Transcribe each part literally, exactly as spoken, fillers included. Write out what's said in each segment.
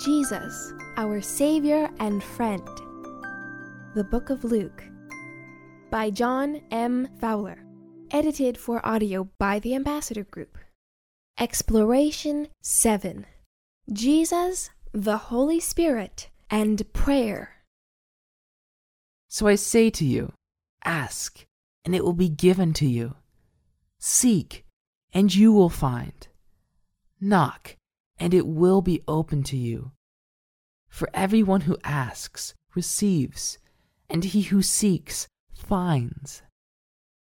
Jesus, our Savior and Friend. The Book of Luke by John M. Fowler, edited for audio by The Ambassador Group. Exploration seven. Jesus, the Holy Spirit, and Prayer. So I say to you, ask, and it will be given to you. Seek, and you will find. Knock, and it will be opened to you. For everyone who asks receives, and he who seeks finds.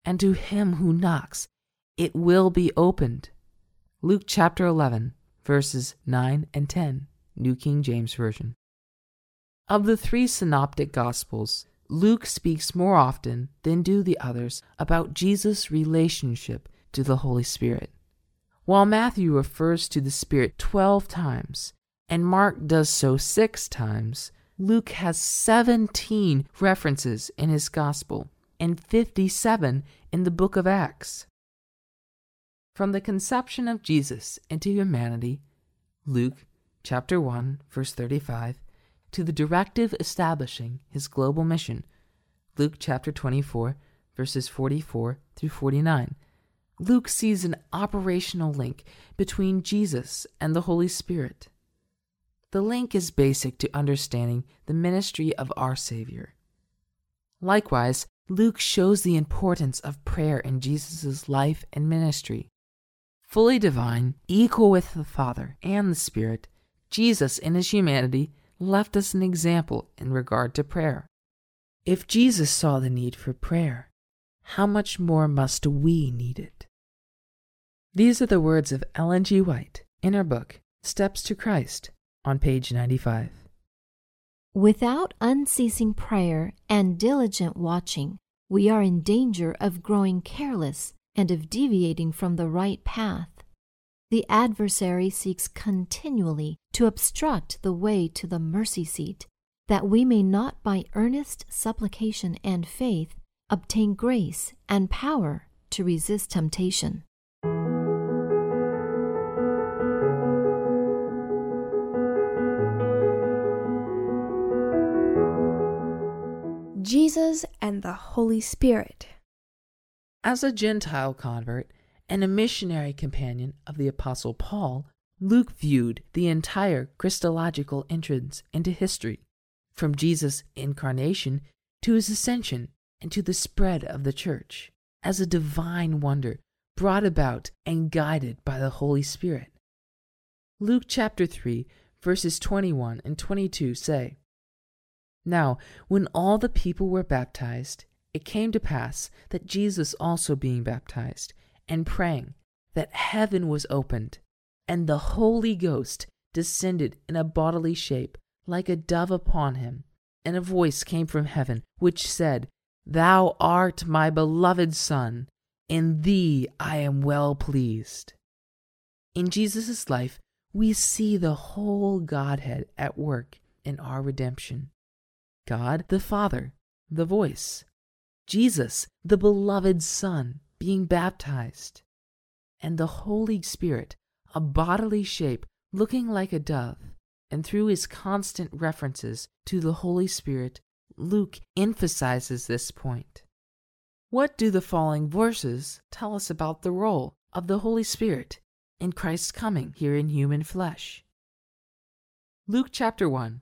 And to him who knocks, it will be opened. Luke chapter eleven, verses nine and ten, New King James Version. Of the three synoptic Gospels, Luke speaks more often than do the others about Jesus' relationship to the Holy Spirit. While Matthew refers to the Spirit twelve times, and Mark does so six times, Luke has seventeen references in his Gospel, and fifty-seven in the book of Acts. From the conception of Jesus into humanity, Luke chapter one, verse thirty-five, to the directive establishing his global mission, Luke chapter twenty-four, verses forty-four through forty-nine, Luke sees an operational link between Jesus and the Holy Spirit. The link is basic to understanding the ministry of our Savior. Likewise, Luke shows the importance of prayer in Jesus' life and ministry. Fully divine, equal with the Father and the Spirit, Jesus in his humanity left us an example in regard to prayer. If Jesus saw the need for prayer, how much more must we need it? These are the words of Ellen G. White in her book, Steps to Christ, on page ninety-five. Without unceasing prayer and diligent watching, we are in danger of growing careless and of deviating from the right path. The adversary seeks continually to obstruct the way to the mercy seat, that we may not by earnest supplication and faith obtain grace and power to resist temptation. Jesus and the Holy Spirit. As a Gentile convert and a missionary companion of the Apostle Paul, Luke viewed the entire Christological entrance into history, from Jesus' incarnation to his ascension and to the spread of the church, as a divine wonder brought about and guided by the Holy Spirit. Luke chapter three, verses twenty-one and twenty-two say, Now, when all the people were baptized, it came to pass that Jesus also being baptized, and praying, that heaven was opened, and the Holy Ghost descended in a bodily shape, like a dove upon him. And a voice came from heaven, which said, Thou art my beloved Son, in thee I am well pleased. In Jesus' life, we see the whole Godhead at work in our redemption. God the Father, the voice. Jesus, the beloved Son, being baptized. And the Holy Spirit, a bodily shape looking like a dove. And through his constant references to the Holy Spirit, Luke emphasizes this point. What do the following verses tell us about the role of the Holy Spirit in Christ's coming here in human flesh? Luke chapter one,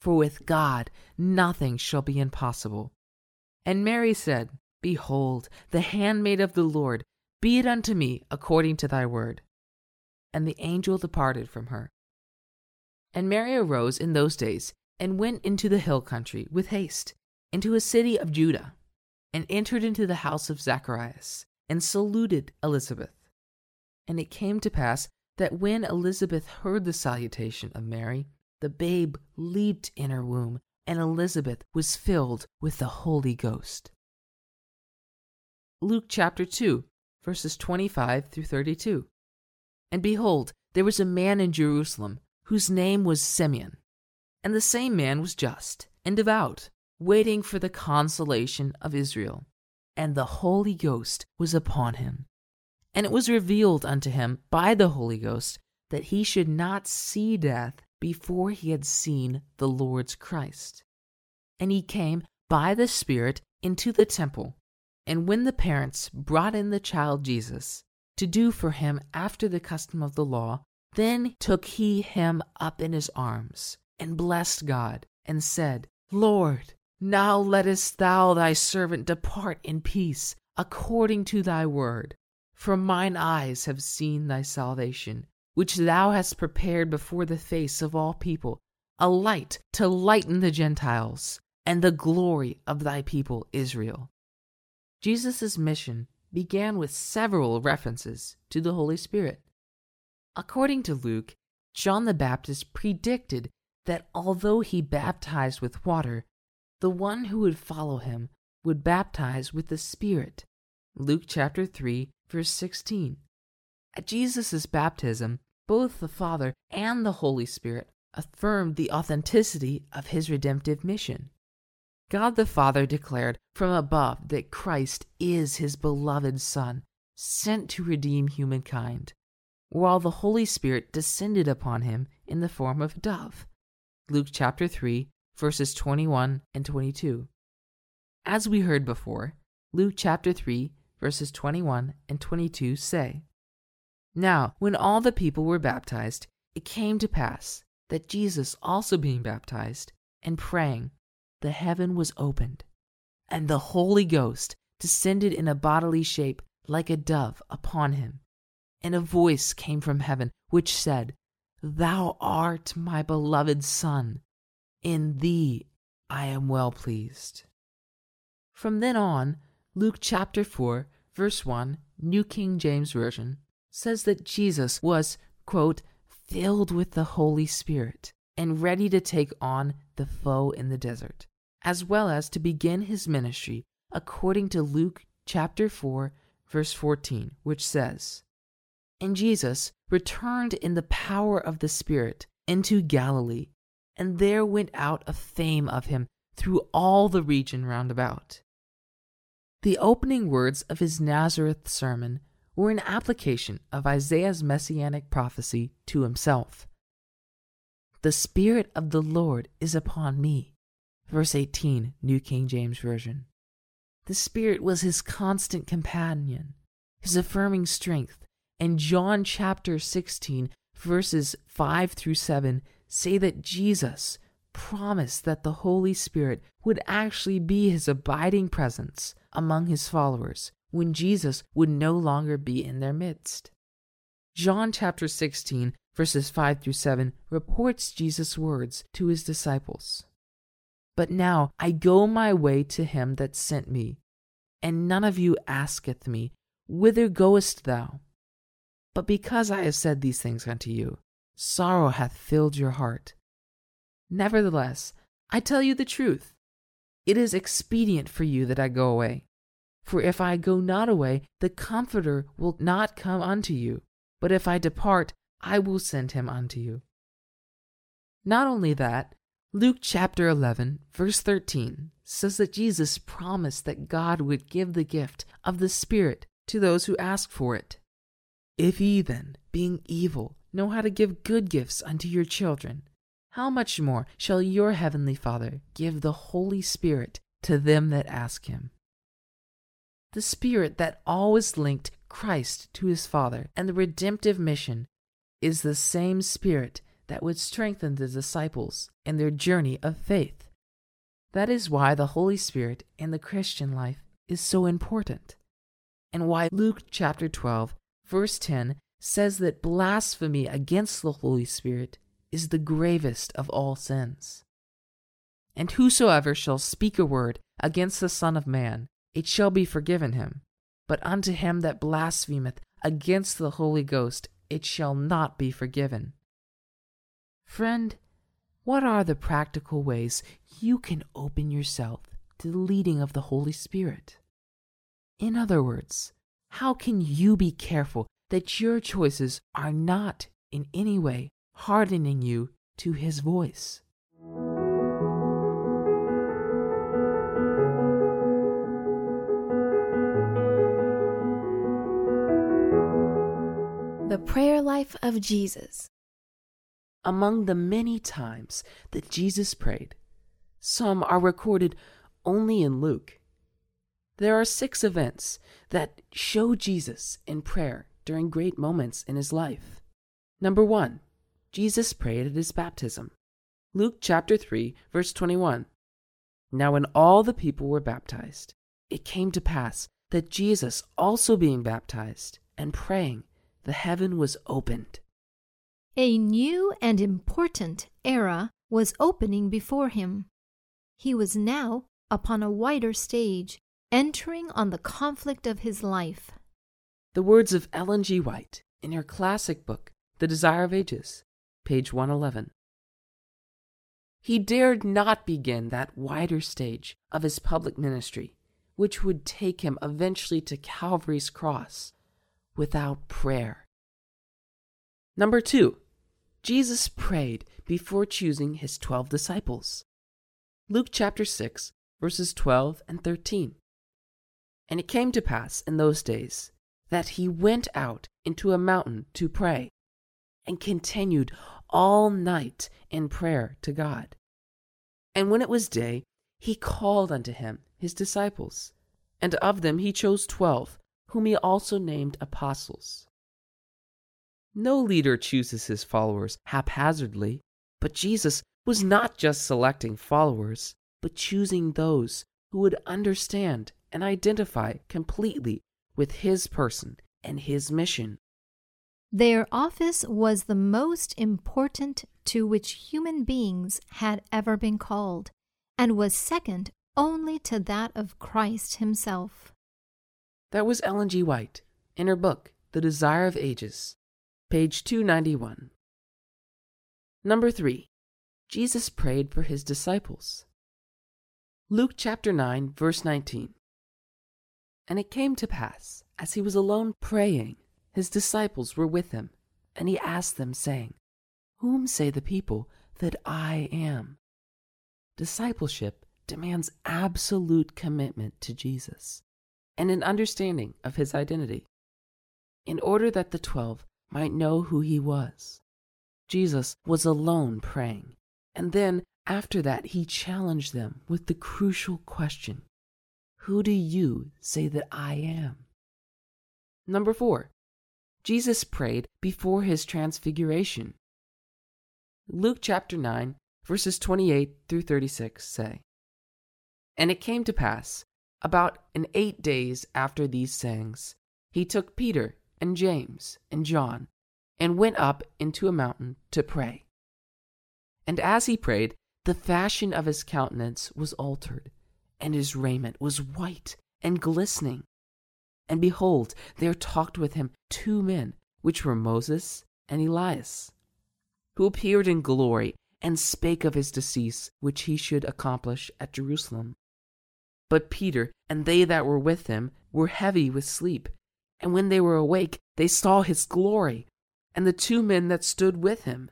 For with God nothing shall be impossible. And Mary said, Behold, the handmaid of the Lord, be it unto me according to thy word. And the angel departed from her. And Mary arose in those days, and went into the hill country with haste, into a city of Judah, and entered into the house of Zacharias, and saluted Elizabeth. And it came to pass that when Elizabeth heard the salutation of Mary, the babe leaped in her womb, and Elizabeth was filled with the Holy Ghost. Luke chapter two, verses twenty-five through thirty-two. And behold, there was a man in Jerusalem, whose name was Simeon. And the same man was just and devout, waiting for the consolation of Israel. And the Holy Ghost was upon him. And it was revealed unto him by the Holy Ghost that he should not see death before he had seen the Lord's Christ. And he came by the Spirit into the temple. And when the parents brought in the child Jesus, to do for him after the custom of the law, then took he him up in his arms, and blessed God, and said, Lord, now lettest thou thy servant depart in peace, according to thy word. For mine eyes have seen thy salvation, which thou hast prepared before the face of all people, a light to lighten the Gentiles, and the glory of thy people Israel. Jesus' mission began with several references to the Holy Spirit. According to Luke, John the Baptist predicted that although he baptized with water, the one who would follow him would baptize with the Spirit. Luke chapter three, verse sixteen. At Jesus' baptism, both the Father and the Holy Spirit affirmed the authenticity of his redemptive mission. God the Father declared from above that Christ is his beloved Son, sent to redeem humankind, while the Holy Spirit descended upon him in the form of a dove. Luke chapter three, verses twenty-one and twenty-two. As we heard before, Luke chapter three, verses twenty-one and twenty-two say, Now, when all the people were baptized, it came to pass that Jesus also being baptized and praying, the heaven was opened, and the Holy Ghost descended in a bodily shape like a dove upon him. And a voice came from heaven which said, Thou art my beloved Son, in thee I am well pleased. From then on, Luke chapter four, verse one, New King James Version, says that Jesus was, quote, filled with the Holy Spirit and ready to take on the foe in the desert, as well as to begin his ministry according to Luke chapter four, verse fourteen, which says, And Jesus returned in the power of the Spirit into Galilee, and there went out a fame of him through all the region round about. The opening words of his Nazareth sermon were an application of Isaiah's messianic prophecy to himself. The Spirit of the Lord is upon me. Verse eighteen, New King James Version. The Spirit was his constant companion, his affirming strength, and John chapter sixteen, verses five through seven, say that Jesus promised that the Holy Spirit would actually be his abiding presence among his followers when Jesus would no longer be in their midst. John chapter sixteen, verses five through seven, reports Jesus' words to his disciples. But now I go my way to him that sent me, and none of you asketh me, Whither goest thou? But because I have said these things unto you, sorrow hath filled your heart. Nevertheless, I tell you the truth. It is expedient for you that I go away. For if I go not away, the Comforter will not come unto you. But if I depart, I will send him unto you. Not only that, Luke chapter eleven, verse thirteen, says that Jesus promised that God would give the gift of the Spirit to those who ask for it. If ye then, being evil, know how to give good gifts unto your children, how much more shall your heavenly Father give the Holy Spirit to them that ask him? The Spirit that always linked Christ to his Father and the redemptive mission is the same Spirit that would strengthen the disciples in their journey of faith. That is why the Holy Spirit in the Christian life is so important, and why Luke chapter twelve, verse ten says that blasphemy against the Holy Spirit is the gravest of all sins. And whosoever shall speak a word against the Son of Man, it shall be forgiven him. But unto him that blasphemeth against the Holy Ghost, it shall not be forgiven. Friend, What are the practical ways you can open yourself to the leading of the Holy Spirit? In other words, how can you be careful that your choices are not in any way hardening you to His voice? The Prayer Life of Jesus. Among the many times that Jesus prayed, some are recorded only in Luke. There are six events that show Jesus in prayer during great moments in His life. Number one, Jesus prayed at His baptism. Luke chapter three, verse twenty-one. Now when all the people were baptized, it came to pass that Jesus also being baptized and praying, the heaven was opened. A new and important era was opening before Him. He was now upon a wider stage, entering on the conflict of His life. The words of Ellen G. White in her classic book, The Desire of Ages, page one eleven. He dared not begin that wider stage of His public ministry, which would take Him eventually to Calvary's cross, without prayer. Number two, Jesus prayed before choosing His twelve disciples. Luke chapter six, verses twelve and thirteen. And it came to pass in those days that He went out into a mountain to pray, and continued all night in prayer to God. And when it was day, He called unto Him His disciples, and of them He chose twelve, whom He also named apostles. No leader chooses his followers haphazardly, but Jesus was not just selecting followers, but choosing those who would understand and identify completely with His person and His mission. Their office was the most important to which human beings had ever been called, and was second only to that of Christ Himself. That was Ellen G. White in her book, The Desire of Ages, page two ninety-one. Number three, Jesus prayed for His disciples. Luke chapter nine, verse nineteen. And it came to pass, as He was alone praying, His disciples were with Him, and He asked them, saying, Whom say the people that I am? Discipleship demands absolute commitment to Jesus and an understanding of His identity, in order that the twelve might know who He was. Jesus was alone praying, and then after that He challenged them with the crucial question, Who do you say that I am? Number four, Jesus prayed before His transfiguration. Luke chapter nine, verses twenty-eight through thirty-six say, And it came to pass, about an eight days after these sayings, He took Peter and James and John and went up into a mountain to pray. And as He prayed, the fashion of His countenance was altered, and His raiment was white and glistening. And behold, there talked with Him two men, which were Moses and Elias, who appeared in glory and spake of His decease, which He should accomplish at Jerusalem. But Peter and they that were with him were heavy with sleep, and when they were awake, they saw His glory, and the two men that stood with Him.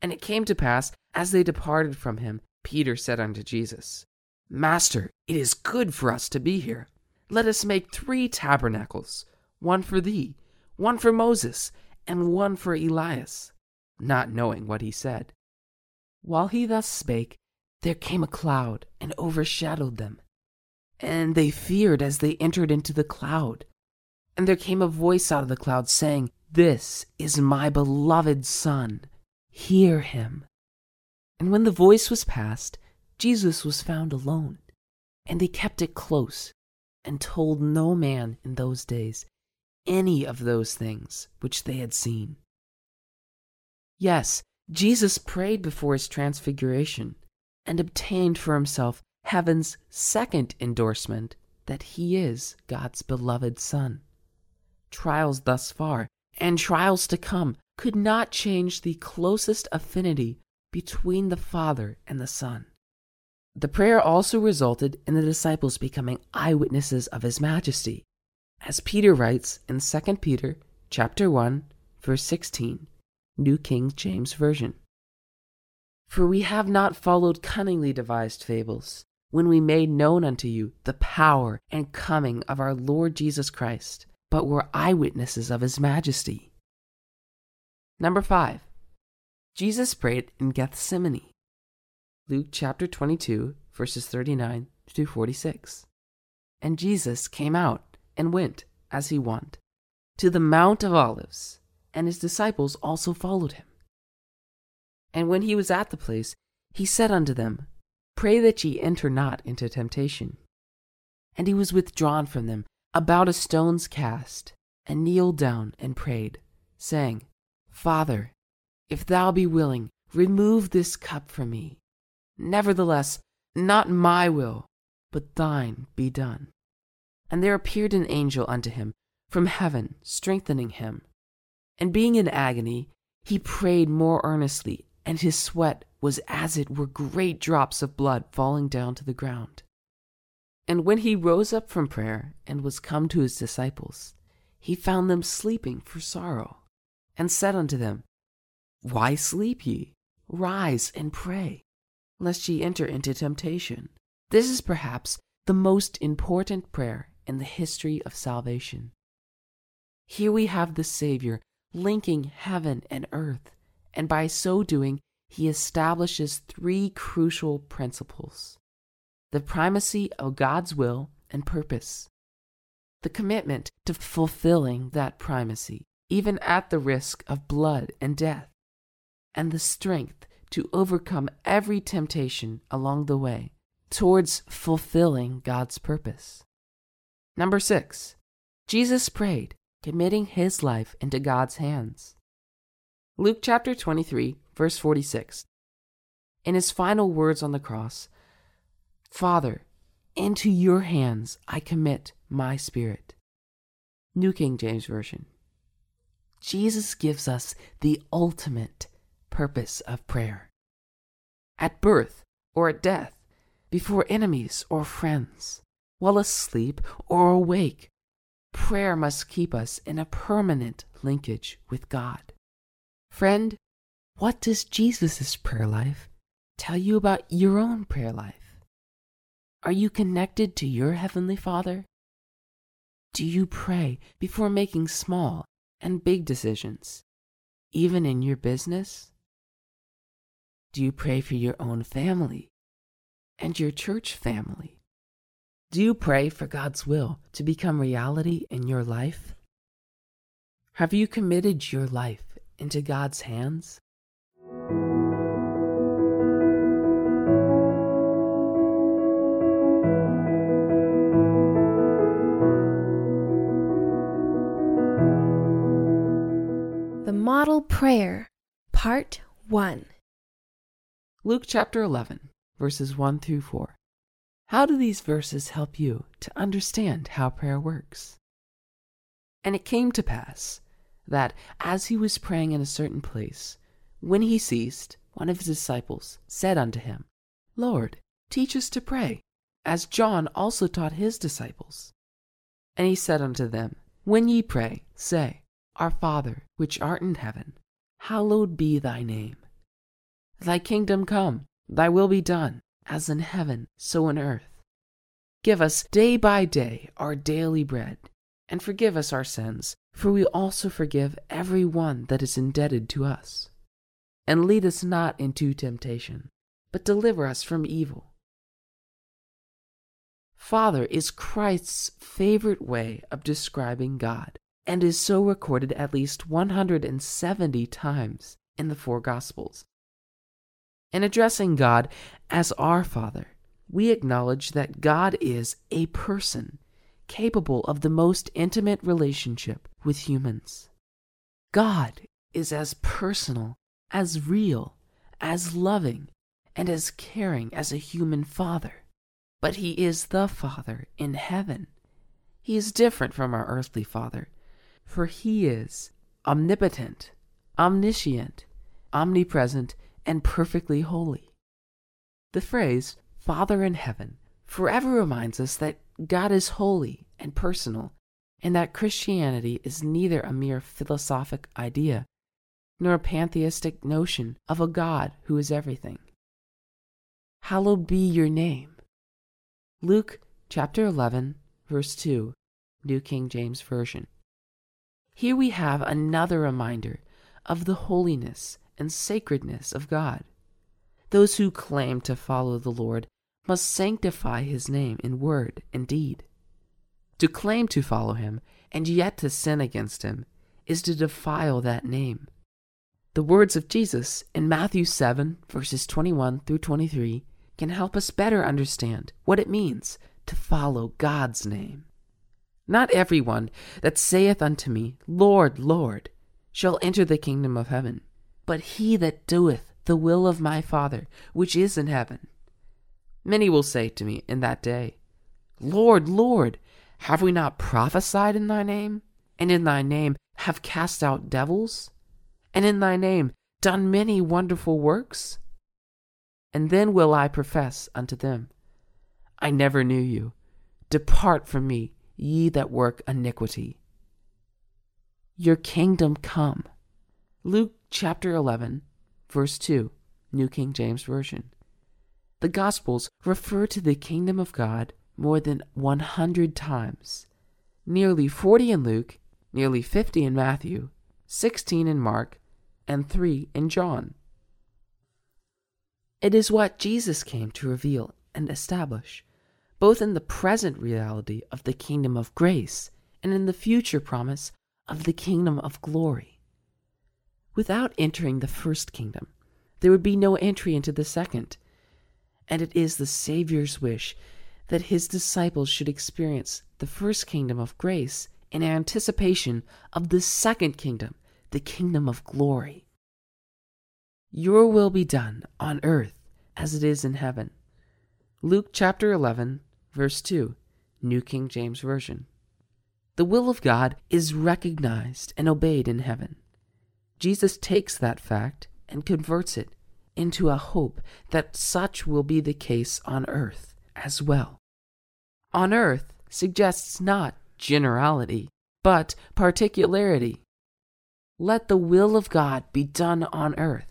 And it came to pass, as they departed from Him, Peter said unto Jesus, Master, it is good for us to be here. Let us make three tabernacles, one for Thee, one for Moses, and one for Elias, not knowing what he said. While he thus spake, there came a cloud and overshadowed them. And they feared as they entered into the cloud. And there came a voice out of the cloud, saying, This is my beloved Son. Hear Him. And when the voice was past, Jesus was found alone. And they kept it close, and told no man in those days any of those things which they had seen. Yes, Jesus prayed before His transfiguration, and obtained for Himself heaven's second endorsement that He is God's beloved Son. Trials thus far, and trials to come, could not change the closest affinity between the Father and the Son. The prayer also resulted in the disciples becoming eyewitnesses of His majesty, as Peter writes in Second Peter chapter one, verse sixteen, New King James Version. For we have not followed cunningly devised fables, when we made known unto you the power and coming of our Lord Jesus Christ, but were eyewitnesses of His majesty. Number five, Jesus prayed in Gethsemane. Luke chapter twenty-two, verses thirty-nine through forty-six. And Jesus came out and went, as he wont, to the Mount of Olives, and his disciples also followed him. And when he was at the place, he said unto them, Pray that ye enter not into temptation. And he was withdrawn from them about a stone's cast, and kneeled down and prayed, saying, Father, if thou be willing, remove this cup from me. Nevertheless, not my will, but thine be done. And there appeared an angel unto him from heaven, strengthening him. And being in agony, he prayed more earnestly, and his sweat was as it were great drops of blood falling down to the ground. And when he rose up from prayer and was come to his disciples, he found them sleeping for sorrow, and said unto them, Why sleep ye? Rise and pray, lest ye enter into temptation. This is perhaps the most important prayer in the history of salvation. Here we have the Savior linking heaven and earth, and by so doing, he establishes three crucial principles: the primacy of God's will and purpose, the commitment to fulfilling that primacy, even at the risk of blood and death, and the strength to overcome every temptation along the way towards fulfilling God's purpose. Number six, Jesus prayed, committing his life into God's hands. Luke chapter twenty-three, verse forty-six. In his final words on the cross, Father, into your hands I commit my spirit. New King James Version. Jesus gives us the ultimate purpose of prayer. At birth or at death, before enemies or friends, while asleep or awake, prayer must keep us in a permanent linkage with God. Friend, what does Jesus' prayer life tell you about your own prayer life? Are you connected to your Heavenly Father? Do you pray before making small and big decisions, even in your business? Do you pray for your own family and your church family? Do you pray for God's will to become reality in your life? Have you committed your life into God's hands? The Model Prayer, Part one. Luke chapter eleven, verses one through four. How do these verses help you to understand how prayer works? And it came to pass that as he was praying in a certain place, when he ceased, one of his disciples said unto him, Lord, teach us to pray, as John also taught his disciples. And he said unto them, When ye pray, say, Our Father, which art in heaven, hallowed be thy name. Thy kingdom come, thy will be done, as in heaven, so in earth. Give us day by day our daily bread, and forgive us our sins, for we also forgive every one that is indebted to us. And lead us not into temptation, but deliver us from evil. Father is Christ's favorite way of describing God, and is so recorded at least one hundred seventy times in the four Gospels. In addressing God as our Father, we acknowledge that God is a person, capable of the most intimate relationship with humans. God is as personal, as real, as loving, and as caring as a human father. But he is the Father in heaven. He is different from our earthly father, for he is omnipotent, omniscient, omnipresent, and perfectly holy. The phrase, Father in Heaven, forever reminds us that God is holy and personal, and that Christianity is neither a mere philosophic idea nor a pantheistic notion of a God who is everything. Hallowed be your name. Luke chapter eleven, verse two, New King James Version. Here we have another reminder of the holiness and sacredness of God. Those who claim to follow the Lord must sanctify his name in word and deed. To claim to follow him and yet to sin against him is to defile that name. The words of Jesus in Matthew seven, verses twenty-one through twenty-three can help us better understand what it means to follow God's name. Not everyone that saith unto me, Lord, Lord, shall enter the kingdom of heaven, but he that doeth the will of my Father which is in heaven. Many will say to me in that day, Lord, Lord, have we not prophesied in thy name, and in thy name have cast out devils, and in thy name done many wonderful works? And then will I profess unto them, I never knew you. Depart from me, ye that work iniquity. Your kingdom come. Luke chapter eleven, verse two, New King James Version. The Gospels refer to the kingdom of God more than one hundred times, nearly forty in Luke, nearly fifty in Matthew, sixteen in Mark, and three in John. It is what Jesus came to reveal and establish, both in the present reality of the kingdom of grace and in the future promise of the kingdom of glory. Without entering the first kingdom, there would be no entry into the second, and it is the Savior's wish that his disciples should experience the first kingdom of grace in anticipation of the second kingdom, the kingdom of glory. Your will be done on earth as it is in heaven. Luke chapter eleven, verse two, New King James Version. The will of God is recognized and obeyed in heaven. Jesus takes that fact and converts it into a hope that such will be the case on earth as well. On earth suggests not generality, but particularity. Let the will of God be done on earth,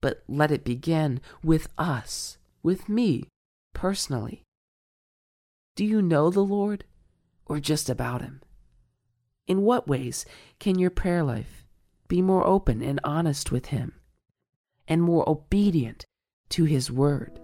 but let it begin with us, with me, personally. Do you know the Lord, or just about him? In what ways can your prayer life be more open and honest with him, and more obedient to his word?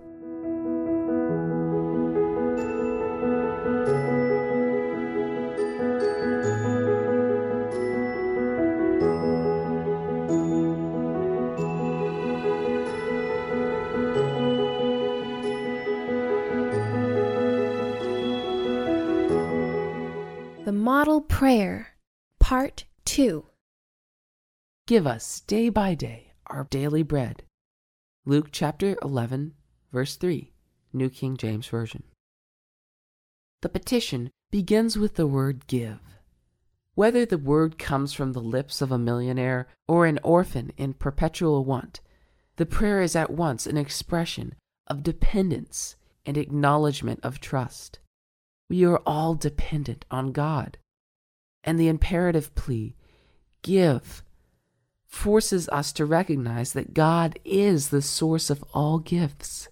The Model Prayer, Part two. Give us day by day our daily bread. Luke chapter eleven, verse three, New King James Version. The petition begins with the word give. Whether the word comes from the lips of a millionaire or an orphan in perpetual want, the prayer is at once an expression of dependence and acknowledgement of trust. We are all dependent on God, and the imperative plea, give, forces us to recognize that God is the source of all gifts.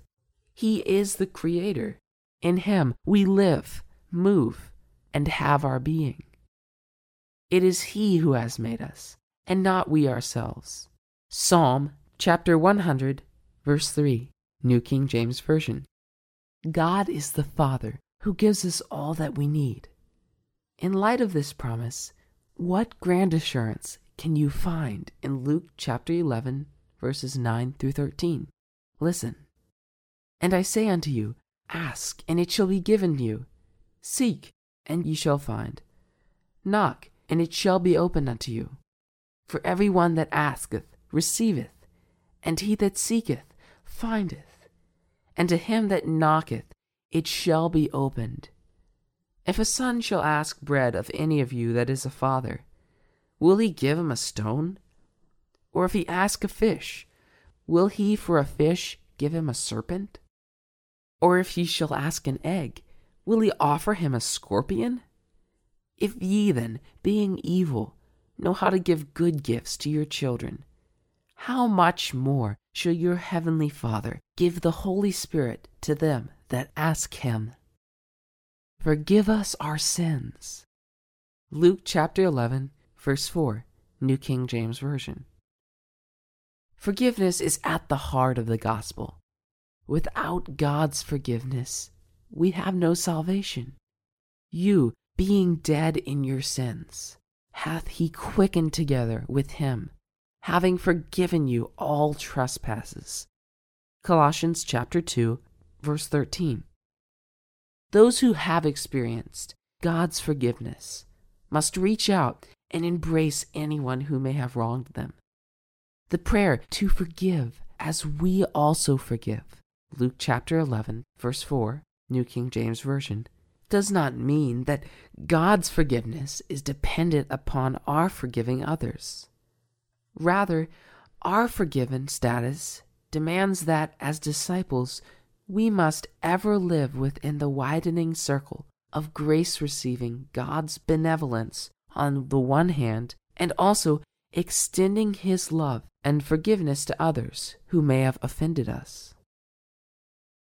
He is the creator. In him we live, move, and have our being. It is he who has made us, and not we ourselves. Psalm chapter one hundred, verse three, New King James Version. God is the Father who gives us all that we need. In light of this promise, what grand assurance can you find in Luke chapter eleven, verses nine through thirteen? Listen. And I say unto you, ask, and it shall be given you. Seek, and ye shall find. Knock, and it shall be opened unto you. For every one that asketh receiveth, and he that seeketh findeth, and to him that knocketh it shall be opened. If a son shall ask bread of any of you that is a father, will he give him a stone? Or if he ask a fish, will he for a fish give him a serpent? Or if ye shall ask an egg, will he offer him a scorpion? If ye then, being evil, know how to give good gifts to your children, how much more shall your heavenly Father give the Holy Spirit to them that ask him? Forgive us our sins. Luke chapter eleven, verse four, New King James Version. Forgiveness is at the heart of the gospel. Without God's forgiveness, we have no salvation. You, being dead in your sins, hath he quickened together with him, having forgiven you all trespasses. Colossians chapter two, verse thirteen. Those who have experienced God's forgiveness must reach out and embrace anyone who may have wronged them. The prayer to forgive as we also forgive, Luke chapter eleven, verse four, New King James Version, does not mean that God's forgiveness is dependent upon our forgiving others. Rather, our forgiven status demands that, as disciples, we must ever live within the widening circle of grace, receiving God's benevolence on the one hand, and also extending his love and forgiveness to others who may have offended us.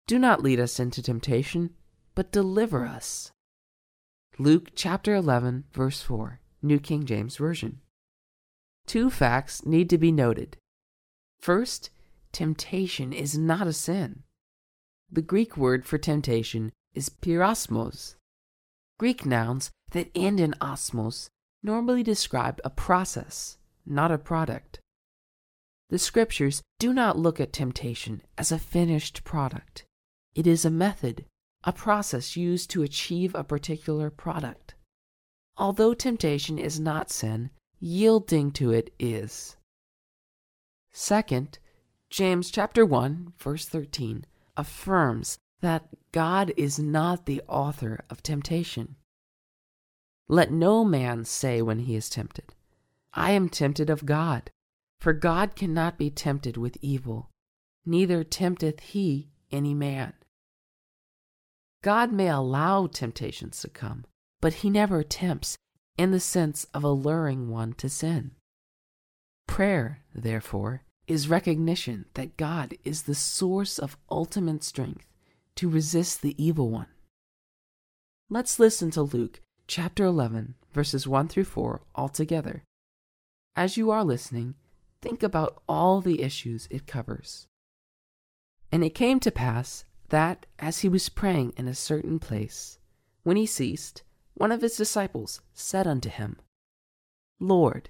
Do not lead us into temptation, but deliver us. Luke chapter eleven, verse four, New King James Version. Two facts need to be noted. First, temptation is not a sin. The Greek word for temptation is pyrosmos. Greek nouns that end in osmos normally describe a process, not a product. The scriptures do not look at temptation as a finished product. It is a method, a process used to achieve a particular product. Although temptation is not sin, yielding to it is. Second, James chapter one, verse thirteen affirms that God is not the author of temptation. Let no man say when he is tempted, I am tempted of God, for God cannot be tempted with evil, neither tempteth he any man. God may allow temptations to come, but he never tempts in the sense of alluring one to sin. Prayer, therefore, is recognition that God is the source of ultimate strength to resist the evil one. Let's listen to Luke chapter eleven, verses one through four altogether. As you are listening, think about all the issues it covers. And it came to pass that, as he was praying in a certain place, when he ceased, one of his disciples said unto him, Lord,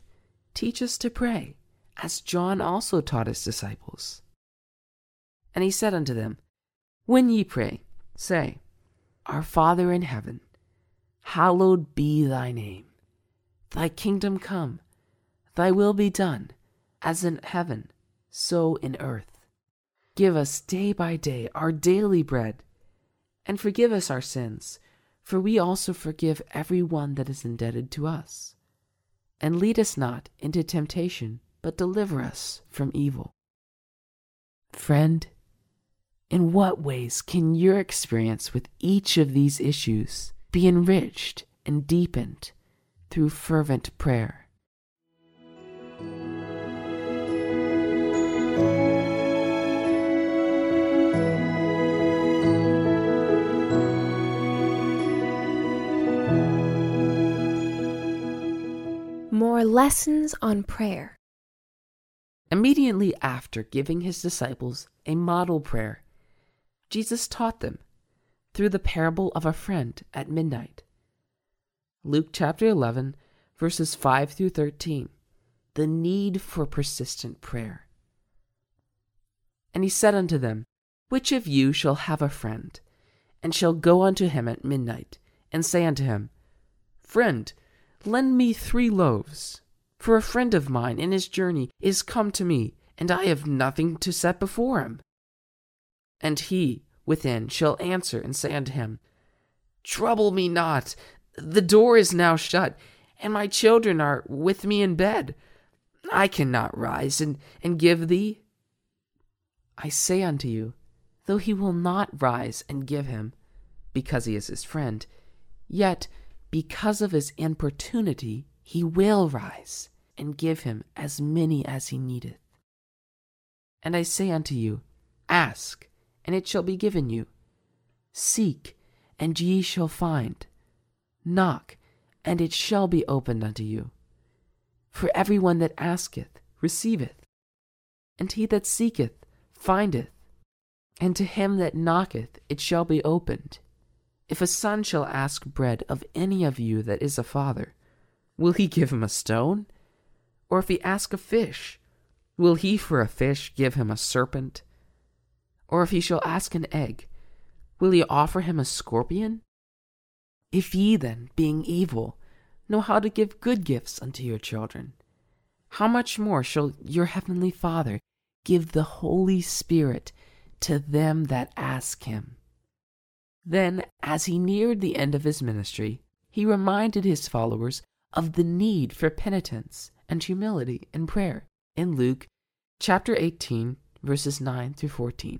teach us to pray, as John also taught his disciples. And he said unto them, When ye pray, say, Our Father in heaven, hallowed be thy name. Thy kingdom come, thy will be done, as in heaven, so in earth. Give us day by day our daily bread, and forgive us our sins, for we also forgive every one that is indebted to us. And lead us not into temptation, but deliver us from evil. Friend, in what ways can your experience with each of these issues be enriched and deepened through fervent prayer? More lessons on prayer. Immediately after giving his disciples a model prayer, Jesus taught them through the parable of a friend at midnight. Luke chapter eleven, verses five through thirteen, the need for persistent prayer. And he said unto them, Which of you shall have a friend, and shall go unto him at midnight, and say unto him, Friend, lend me three loaves, for a friend of mine in his journey is come to me, and I have nothing to set before him. And he within shall answer and say unto him, Trouble me not, the door is now shut, and my children are with me in bed. I cannot rise and, and give thee. I say unto you, though he will not rise and give him, because he is his friend, yet because of his importunity he will rise and give him as many as he needeth. And I say unto you, ask, and it shall be given you. Seek, and ye shall find. Knock, and it shall be opened unto you. For every one that asketh receiveth, and he that seeketh findeth, and to him that knocketh it shall be opened. If a son shall ask bread of any of you that is a father, will he give him a stone? Or if he ask a fish, will he for a fish give him a serpent? Or if he shall ask an egg, will he offer him a scorpion? If ye then, being evil, know how to give good gifts unto your children, how much more shall your heavenly Father give the Holy Spirit to them that ask him? Then, as he neared the end of his ministry, he reminded his followers of the need for penitence and humility in prayer in Luke chapter eighteen, verses nine through fourteen.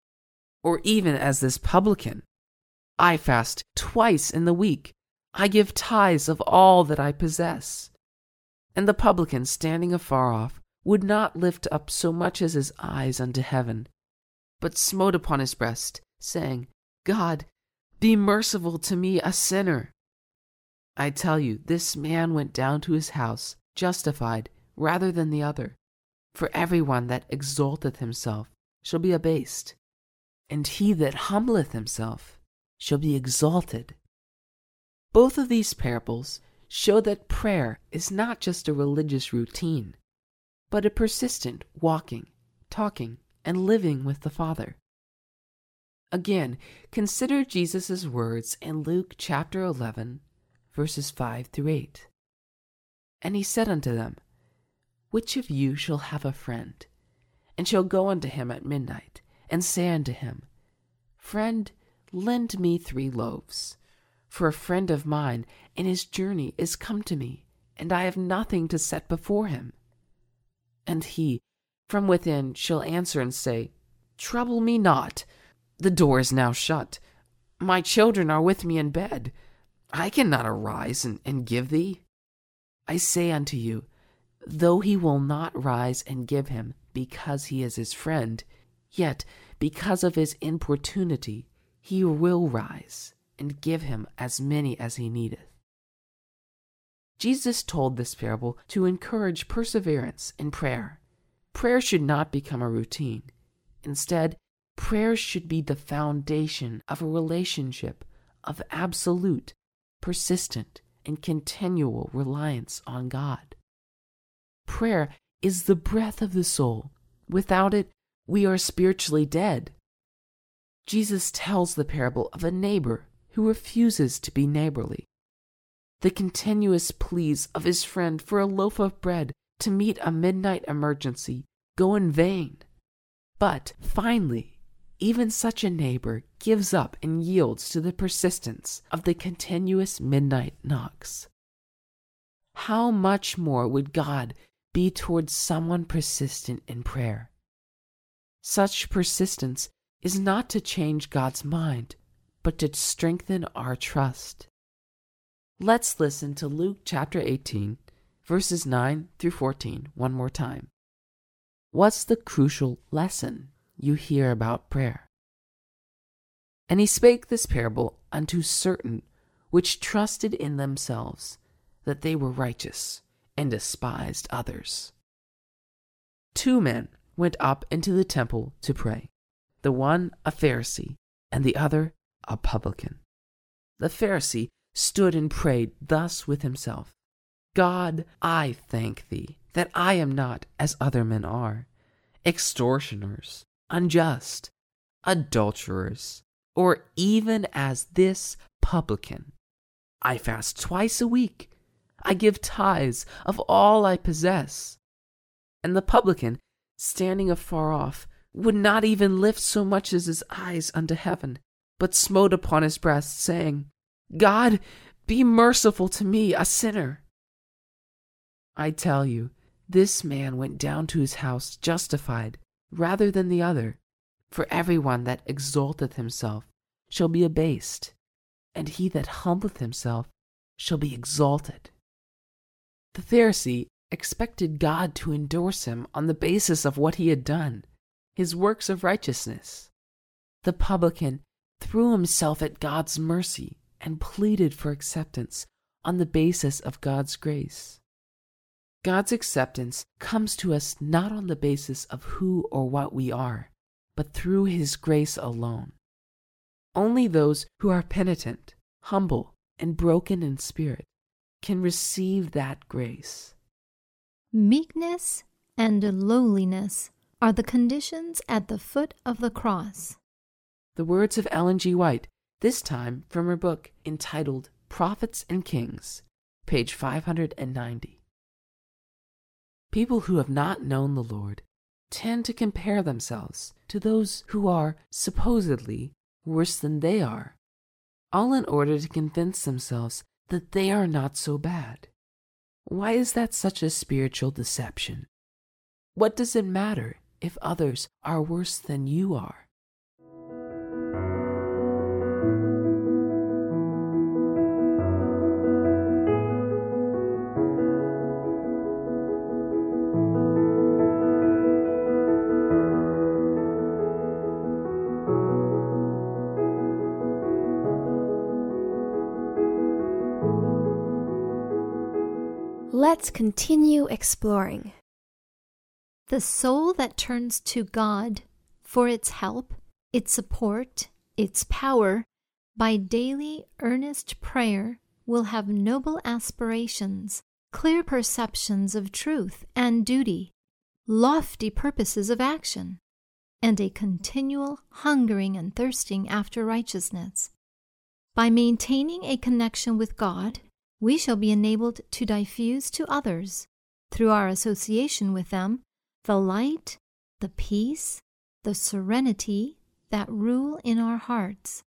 or even as this publican. I fast twice in the week. I give tithes of all that I possess. And the publican, standing afar off, would not lift up so much as his eyes unto heaven, but smote upon his breast, saying, God, be merciful to me, a sinner. I tell you, this man went down to his house justified rather than the other. For every one that exalteth himself shall be abased, and he that humbleth himself shall be exalted. Both of these parables show that prayer is not just a religious routine, but a persistent walking, talking, and living with the Father. Again, consider Jesus' words in Luke chapter eleven, verses five through eight. And he said unto them, Which of you shall have a friend, and shall go unto him at midnight, and say unto him, Friend, lend me three loaves, for a friend of mine in his journey is come to me, and I have nothing to set before him. And he from within shall answer and say, Trouble me not, the door is now shut. My children are with me in bed. I cannot arise and, and give thee. I say unto you, though he will not rise and give him, because he is his friend, yet because of his importunity he will rise and give him as many as he needeth. Jesus told this parable to encourage perseverance in prayer. Prayer should not become a routine. Instead, prayer should be the foundation of a relationship of absolute, persistent, and continual reliance on God. Prayer is the breath of the soul. Without it, we are spiritually dead. Jesus tells the parable of a neighbor who refuses to be neighborly. The continuous pleas of his friend for a loaf of bread to meet a midnight emergency go in vain. But finally, even such a neighbor gives up and yields to the persistence of the continuous midnight knocks. How much more would God be towards someone persistent in prayer? Such persistence is not to change God's mind, but to strengthen our trust. Let's listen to Luke chapter eighteen, verses nine through fourteen one more time. What's the crucial lesson you hear about prayer? And he spake this parable unto certain which trusted in themselves that they were righteous, and despised others. Two men went up into the temple to pray, the one a Pharisee, and the other a publican. The Pharisee stood and prayed thus with himself, God, I thank thee that I am not as other men are, extortioners, unjust, adulterers, or even as this publican. I fast twice a week. I give tithes of all I possess. And the publican, standing afar off, would not even lift so much as his eyes unto heaven, but smote upon his breast, saying, God, be merciful to me, a sinner. I tell you, this man went down to his house justified rather than the other. For everyone that exalteth himself shall be abased, and he that humbleth himself shall be exalted. The Pharisee expected God to endorse him on the basis of what he had done, his works of righteousness. The publican threw himself at God's mercy and pleaded for acceptance on the basis of God's grace. God's acceptance comes to us not on the basis of who or what we are, but through his grace alone. Only those who are penitent, humble, and broken in spirit can receive that grace. Meekness and lowliness are the conditions at the foot of the cross. The words of Ellen G. White, this time from her book entitled Prophets and Kings, page five hundred ninety. People who have not known the Lord tend to compare themselves to those who are supposedly worse than they are, all in order to convince themselves that they are not so bad. Why is that such a spiritual deception? What does it matter if others are worse than you are? Let's continue exploring. The soul that turns to God for its help, its support, its power, by daily earnest prayer will have noble aspirations, clear perceptions of truth and duty, lofty purposes of action, and a continual hungering and thirsting after righteousness. By maintaining a connection with God, we shall be enabled to diffuse to others, through our association with them, the light, the peace, the serenity that rule in our hearts.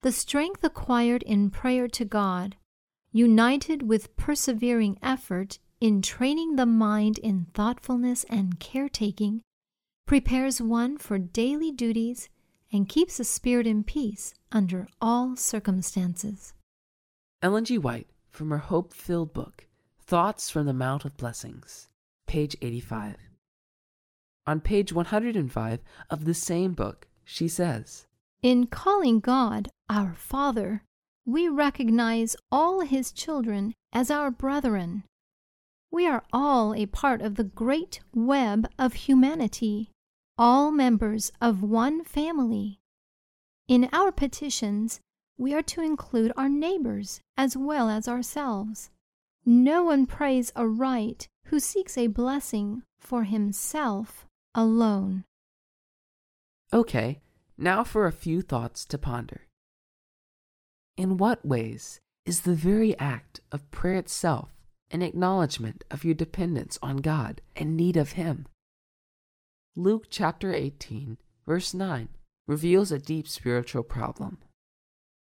The strength acquired in prayer to God, united with persevering effort in training the mind in thoughtfulness and caretaking, prepares one for daily duties and keeps the spirit in peace under all circumstances. Ellen G. White, from her hope-filled book, Thoughts from the Mount of Blessings, page eighty-five. On page one hundred five of the same book, she says, in calling God our Father, we recognize all his children as our brethren. We are all a part of the great web of humanity, all members of one family. In our petitions, we are to include our neighbors as well as ourselves. No one prays aright who seeks a blessing for himself alone. Okay, now for a few thoughts to ponder. In what ways is the very act of prayer itself an acknowledgement of your dependence on God and need of him? Luke chapter eighteen, verse nine, reveals a deep spiritual problem.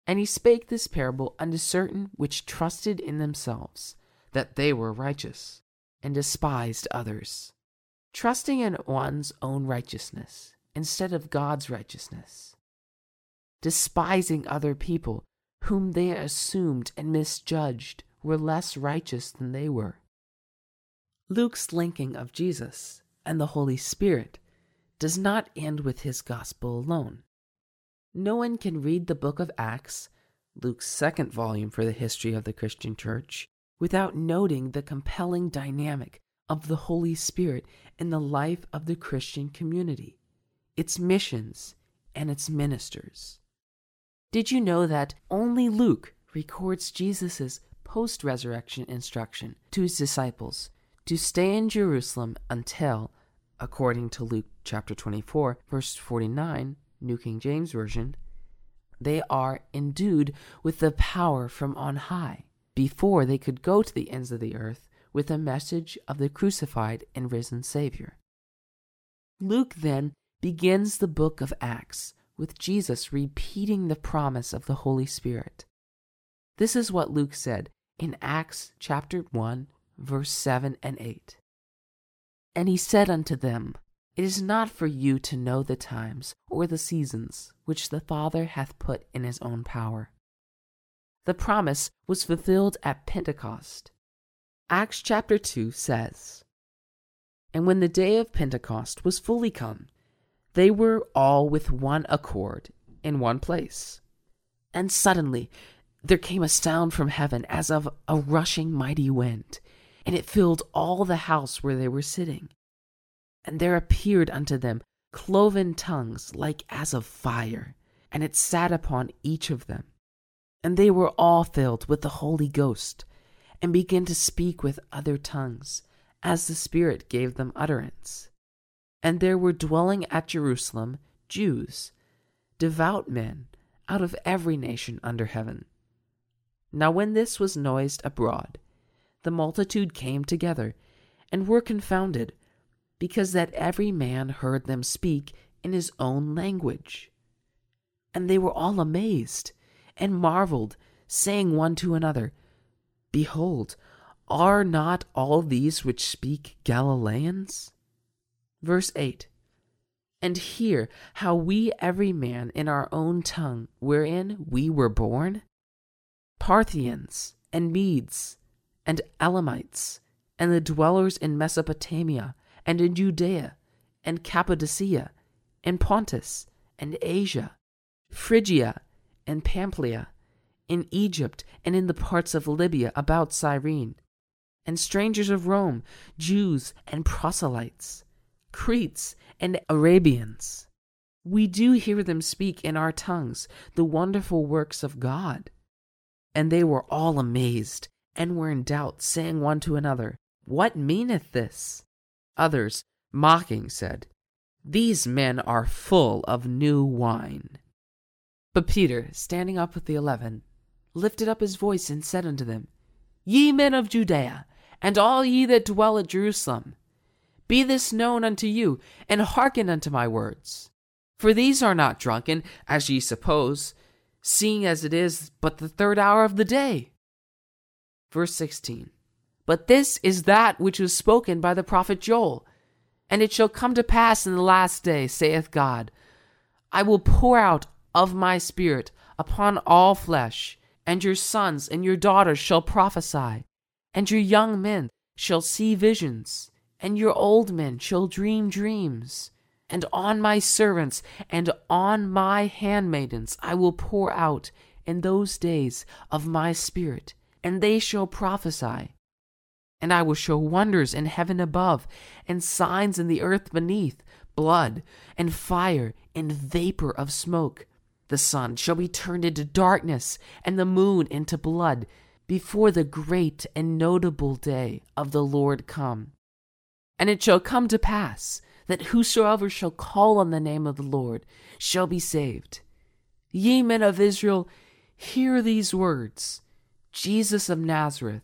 And he spake this parable unto certain which trusted in themselves, that they were righteous, and despised others. Trusting in one's own righteousness instead of God's righteousness. Despising other people whom they assumed and misjudged were less righteous than they were. Luke's linking of Jesus and the Holy Spirit does not end with his gospel alone. No one can read the book of Acts, Luke's second volume for the history of the Christian church, without noting the compelling dynamic of the Holy Spirit in the life of the Christian community, its missions, and its ministers. Did you know that only Luke records Jesus' post-resurrection instruction to his disciples to stay in Jerusalem until According to Luke chapter twenty-four, verse forty-nine, New King James Version, they are endued with the power from on high before they could go to the ends of the earth with a message of the crucified and risen Savior. Luke then begins the book of Acts with Jesus repeating the promise of the Holy Spirit. This is what Luke said in Acts chapter one, verse seven and eight. And he said unto them, It is not for you to know the times or the seasons which the Father hath put in his own power. The promise was fulfilled at Pentecost. Acts chapter two says, And when the day of Pentecost was fully come, they were all with one accord in one place. And suddenly there came a sound from heaven as of a rushing mighty wind, and it filled all the house where they were sitting. And there appeared unto them cloven tongues like as of fire, and it sat upon each of them. And they were all filled with the Holy Ghost, and began to speak with other tongues, as the Spirit gave them utterance. And there were dwelling at Jerusalem Jews, devout men, out of every nation under heaven. Now when this was noised abroad, the multitude came together, and were confounded, because that every man heard them speak in his own language. And they were all amazed, and marveled, saying one to another, Behold, are not all these which speak Galileans? Verse eight, And hear how we every man in our own tongue wherein we were born, Parthians, and Medes, and Elamites, and the dwellers in Mesopotamia, and in Judea, and Cappadocia, and Pontus, and Asia, Phrygia, and Pamphylia, in Egypt, and in the parts of Libya about Cyrene, and strangers of Rome, Jews, and proselytes, Cretes, and Arabians. We do hear them speak in our tongues the wonderful works of God. And they were all amazed, and were in doubt, saying one to another, What meaneth this? Others, mocking, said, These men are full of new wine. But Peter, standing up with the eleven, lifted up his voice and said unto them, Ye men of Judea, and all ye that dwell at Jerusalem, be this known unto you, and hearken unto my words. For these are not drunken, as ye suppose, seeing as it is but the third hour of the day. Verse sixteen. But this is that which was spoken by the prophet Joel. And it shall come to pass in the last day, saith God, I will pour out of my spirit upon all flesh, and your sons and your daughters shall prophesy, and your young men shall see visions, and your old men shall dream dreams. And on my servants and on my handmaidens I will pour out in those days of my spirit, and they shall prophesy. And I will show wonders in heaven above, and signs in the earth beneath, blood, and fire, and vapor of smoke. The sun shall be turned into darkness, and the moon into blood, before the great and notable day of the Lord come. And it shall come to pass, that whosoever shall call on the name of the Lord shall be saved. Ye men of Israel, hear these words. Jesus of Nazareth,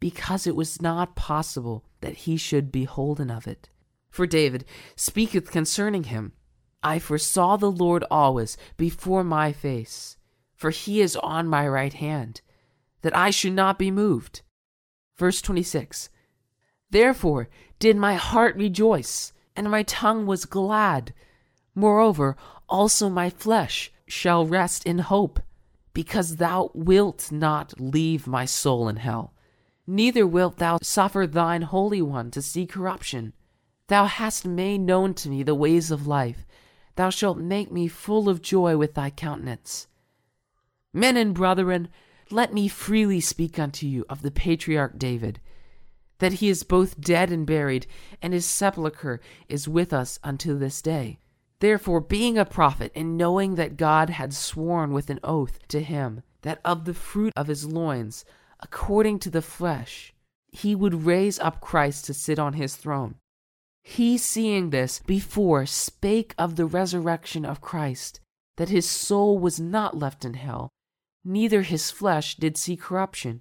because it was not possible that he should be holden of it. For David speaketh concerning him, I foresaw the Lord always before my face, for he is on my right hand, that I should not be moved. Verse twenty-six, Therefore did my heart rejoice, and my tongue was glad. Moreover, also my flesh shall rest in hope, because thou wilt not leave my soul in hell, neither wilt thou suffer thine Holy One to see corruption. Thou hast made known to me the ways of life. Thou shalt make me full of joy with thy countenance. Men and brethren, let me freely speak unto you of the patriarch David, that he is both dead and buried, and his sepulchre is with us unto this day. Therefore, being a prophet, and knowing that God had sworn with an oath to him, that of the fruit of his loins, according to the flesh, he would raise up Christ to sit on his throne, he, seeing this before, spake of the resurrection of Christ, that his soul was not left in hell, neither his flesh did see corruption.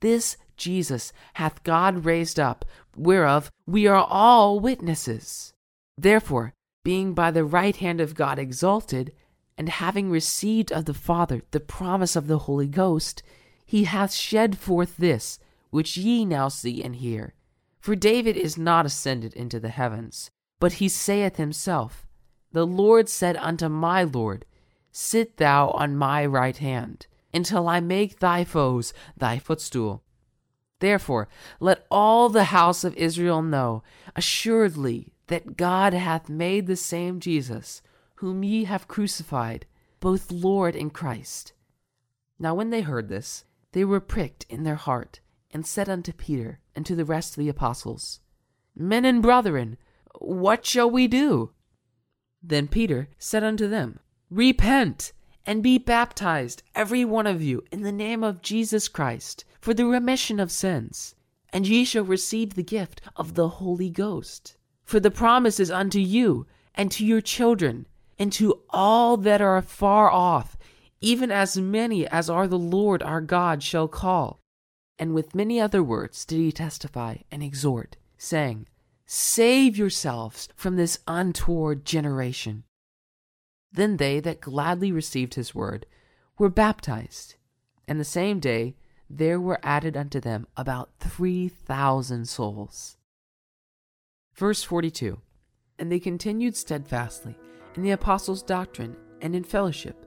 This Jesus hath God raised up, whereof we are all witnesses. Therefore, being by the right hand of God exalted, and having received of the Father the promise of the Holy Ghost, he hath shed forth this, which ye now see and hear. For David is not ascended into the heavens, but he saith himself, The Lord said unto my Lord, Sit thou on my right hand, until I make thy foes thy footstool. Therefore, let all the house of Israel know, assuredly, that God hath made the same Jesus, whom ye have crucified, both Lord and Christ. Now when they heard this, they were pricked in their heart, and said unto Peter and to the rest of the apostles, Men and brethren, what shall we do? Then Peter said unto them, Repent, and be baptized, every one of you, in the name of Jesus Christ, for the remission of sins, and ye shall receive the gift of the Holy Ghost. For the promise is unto you, and to your children, and to all that are far off, even as many as are the Lord our God shall call. And with many other words did he testify and exhort, saying, Save yourselves from this untoward generation. Then they that gladly received his word were baptized, and the same day there were added unto them about three thousand souls. Verse forty-two, And they continued steadfastly in the apostles' doctrine, and in fellowship,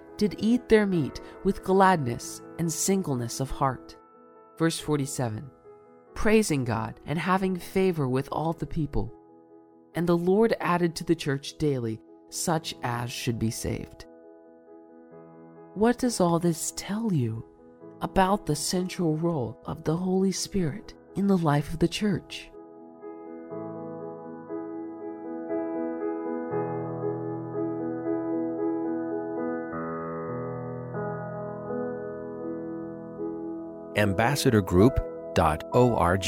did eat their meat with gladness and singleness of heart. Verse forty-seven, Praising God, and having favor with all the people. And the Lord added to the church daily such as should be saved. What does all this tell you about the central role of the Holy Spirit in the life of the church? ambassador group dot org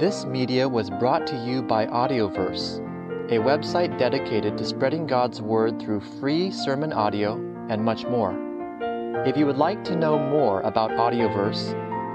This media was brought to you by Audioverse, a website dedicated to spreading God's Word through free sermon audio and much more. If you would like to know more about Audioverse,